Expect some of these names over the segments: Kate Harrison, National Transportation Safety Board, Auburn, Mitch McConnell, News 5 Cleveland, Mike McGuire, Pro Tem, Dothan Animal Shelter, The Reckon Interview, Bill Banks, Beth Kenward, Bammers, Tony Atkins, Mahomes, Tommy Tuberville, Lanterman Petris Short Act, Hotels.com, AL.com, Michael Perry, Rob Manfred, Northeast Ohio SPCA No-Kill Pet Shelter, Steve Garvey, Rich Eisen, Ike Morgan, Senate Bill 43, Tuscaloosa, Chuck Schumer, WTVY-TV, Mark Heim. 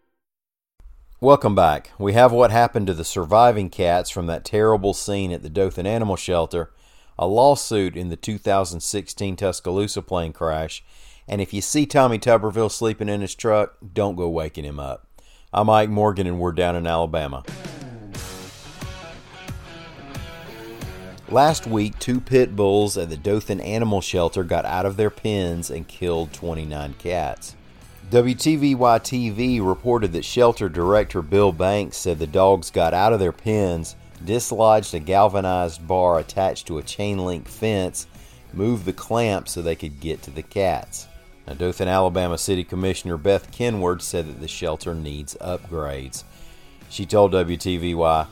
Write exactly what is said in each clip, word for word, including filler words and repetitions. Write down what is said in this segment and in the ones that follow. Welcome back. We have what happened to the surviving cats from that terrible scene at the Dothan Animal Shelter, a lawsuit in the two thousand sixteen Tuscaloosa plane crash, and if you see Tommy Tuberville sleeping in his truck, don't go waking him up. I'm Ike Morgan, and we're down in Alabama. Last week, two pit bulls at the Dothan Animal Shelter got out of their pens and killed twenty-nine cats. W T V Y-T V reported that shelter director Bill Banks said the dogs got out of their pens, dislodged a galvanized bar attached to a chain-link fence, moved the clamp so they could get to the cats. Now, Dothan, Alabama City Commissioner Beth Kenward said that the shelter needs upgrades. She told W T V Y,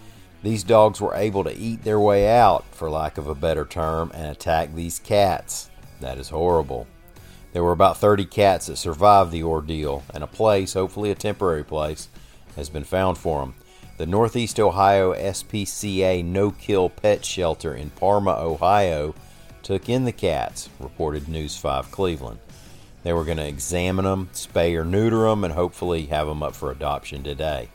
"These dogs were able to eat their way out, for lack of a better term, and attack these cats. That is horrible." There were about thirty cats that survived the ordeal, and a place, hopefully a temporary place, has been found for them. The Northeast Ohio S P C A No-Kill Pet Shelter in Parma, Ohio, took in the cats, reported News five Cleveland. They were going to examine them, spay or neuter them, and hopefully have them up for adoption today.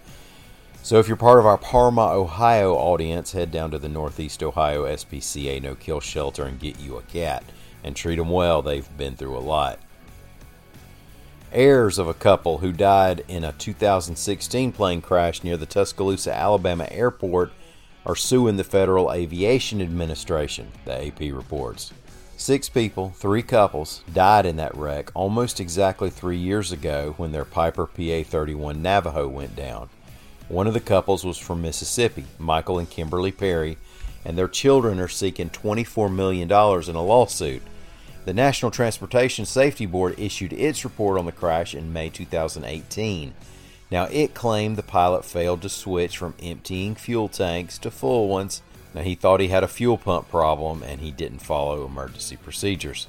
So if you're part of our Parma, Ohio audience, head down to the Northeast Ohio S P C A No-Kill Shelter and get you a cat. And treat them well, they've been through a lot. Heirs of a couple who died in a two thousand sixteen plane crash near the Tuscaloosa, Alabama airport are suing the Federal Aviation Administration, the A P reports. Six people, three couples, died in that wreck almost exactly three years ago when their Piper P A thirty-one Navajo went down. One of the couples was from Mississippi, Michael and Kimberly Perry, and their children are seeking twenty-four million dollars in a lawsuit. The National Transportation Safety Board issued its report on the crash in May two thousand eighteen. Now, it claimed the pilot failed to switch from emptying fuel tanks to full ones. Now, he thought he had a fuel pump problem and he didn't follow emergency procedures.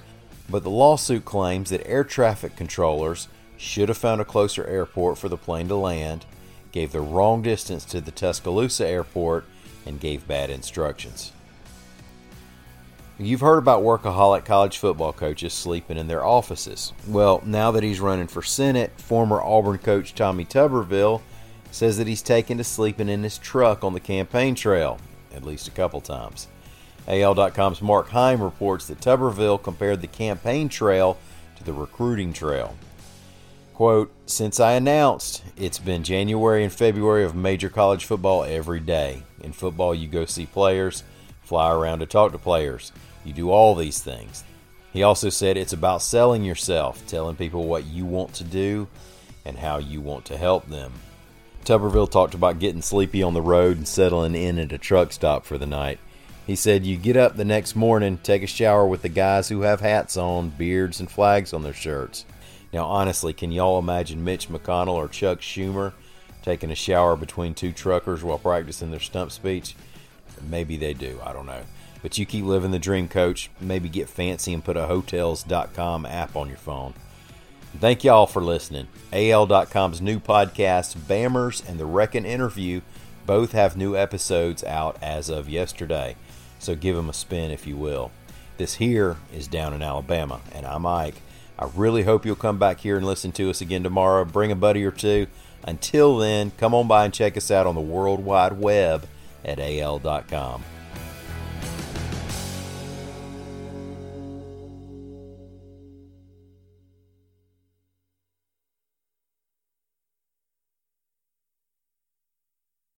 But the lawsuit claims that air traffic controllers should have found a closer airport for the plane to land, gave the wrong distance to the Tuscaloosa airport, and gave bad instructions. You've heard about workaholic college football coaches sleeping in their offices. Well, now that he's running for Senate, former Auburn coach Tommy Tuberville says that he's taken to sleeping in his truck on the campaign trail, at least a couple times. A L dot com's Mark Heim reports that Tuberville compared the campaign trail to the recruiting trail. Quote, "Since I announced, it's been January and February of major college football every day. In football, you go see players, fly around to talk to players. You do all these things." He also said it's about selling yourself, telling people what you want to do and how you want to help them. Tuberville talked about getting sleepy on the road and settling in at a truck stop for the night. He said you get up the next morning, take a shower with the guys who have hats on, beards, and flags on their shirts. Now, honestly, can y'all imagine Mitch McConnell or Chuck Schumer taking a shower between two truckers while practicing their stump speech? Maybe they do. I don't know. But you keep living the dream, Coach. Maybe get fancy and put a Hotels dot com app on your phone. Thank y'all for listening. A L dot com's new podcast, Bammers, and The Reckon Interview both have new episodes out as of yesterday. So give them a spin if you will. This here is Down in Alabama, and I'm Ike. I really hope you'll come back here and listen to us again tomorrow. Bring a buddy or two. Until then, come on by and check us out on the World Wide Web at A L dot com.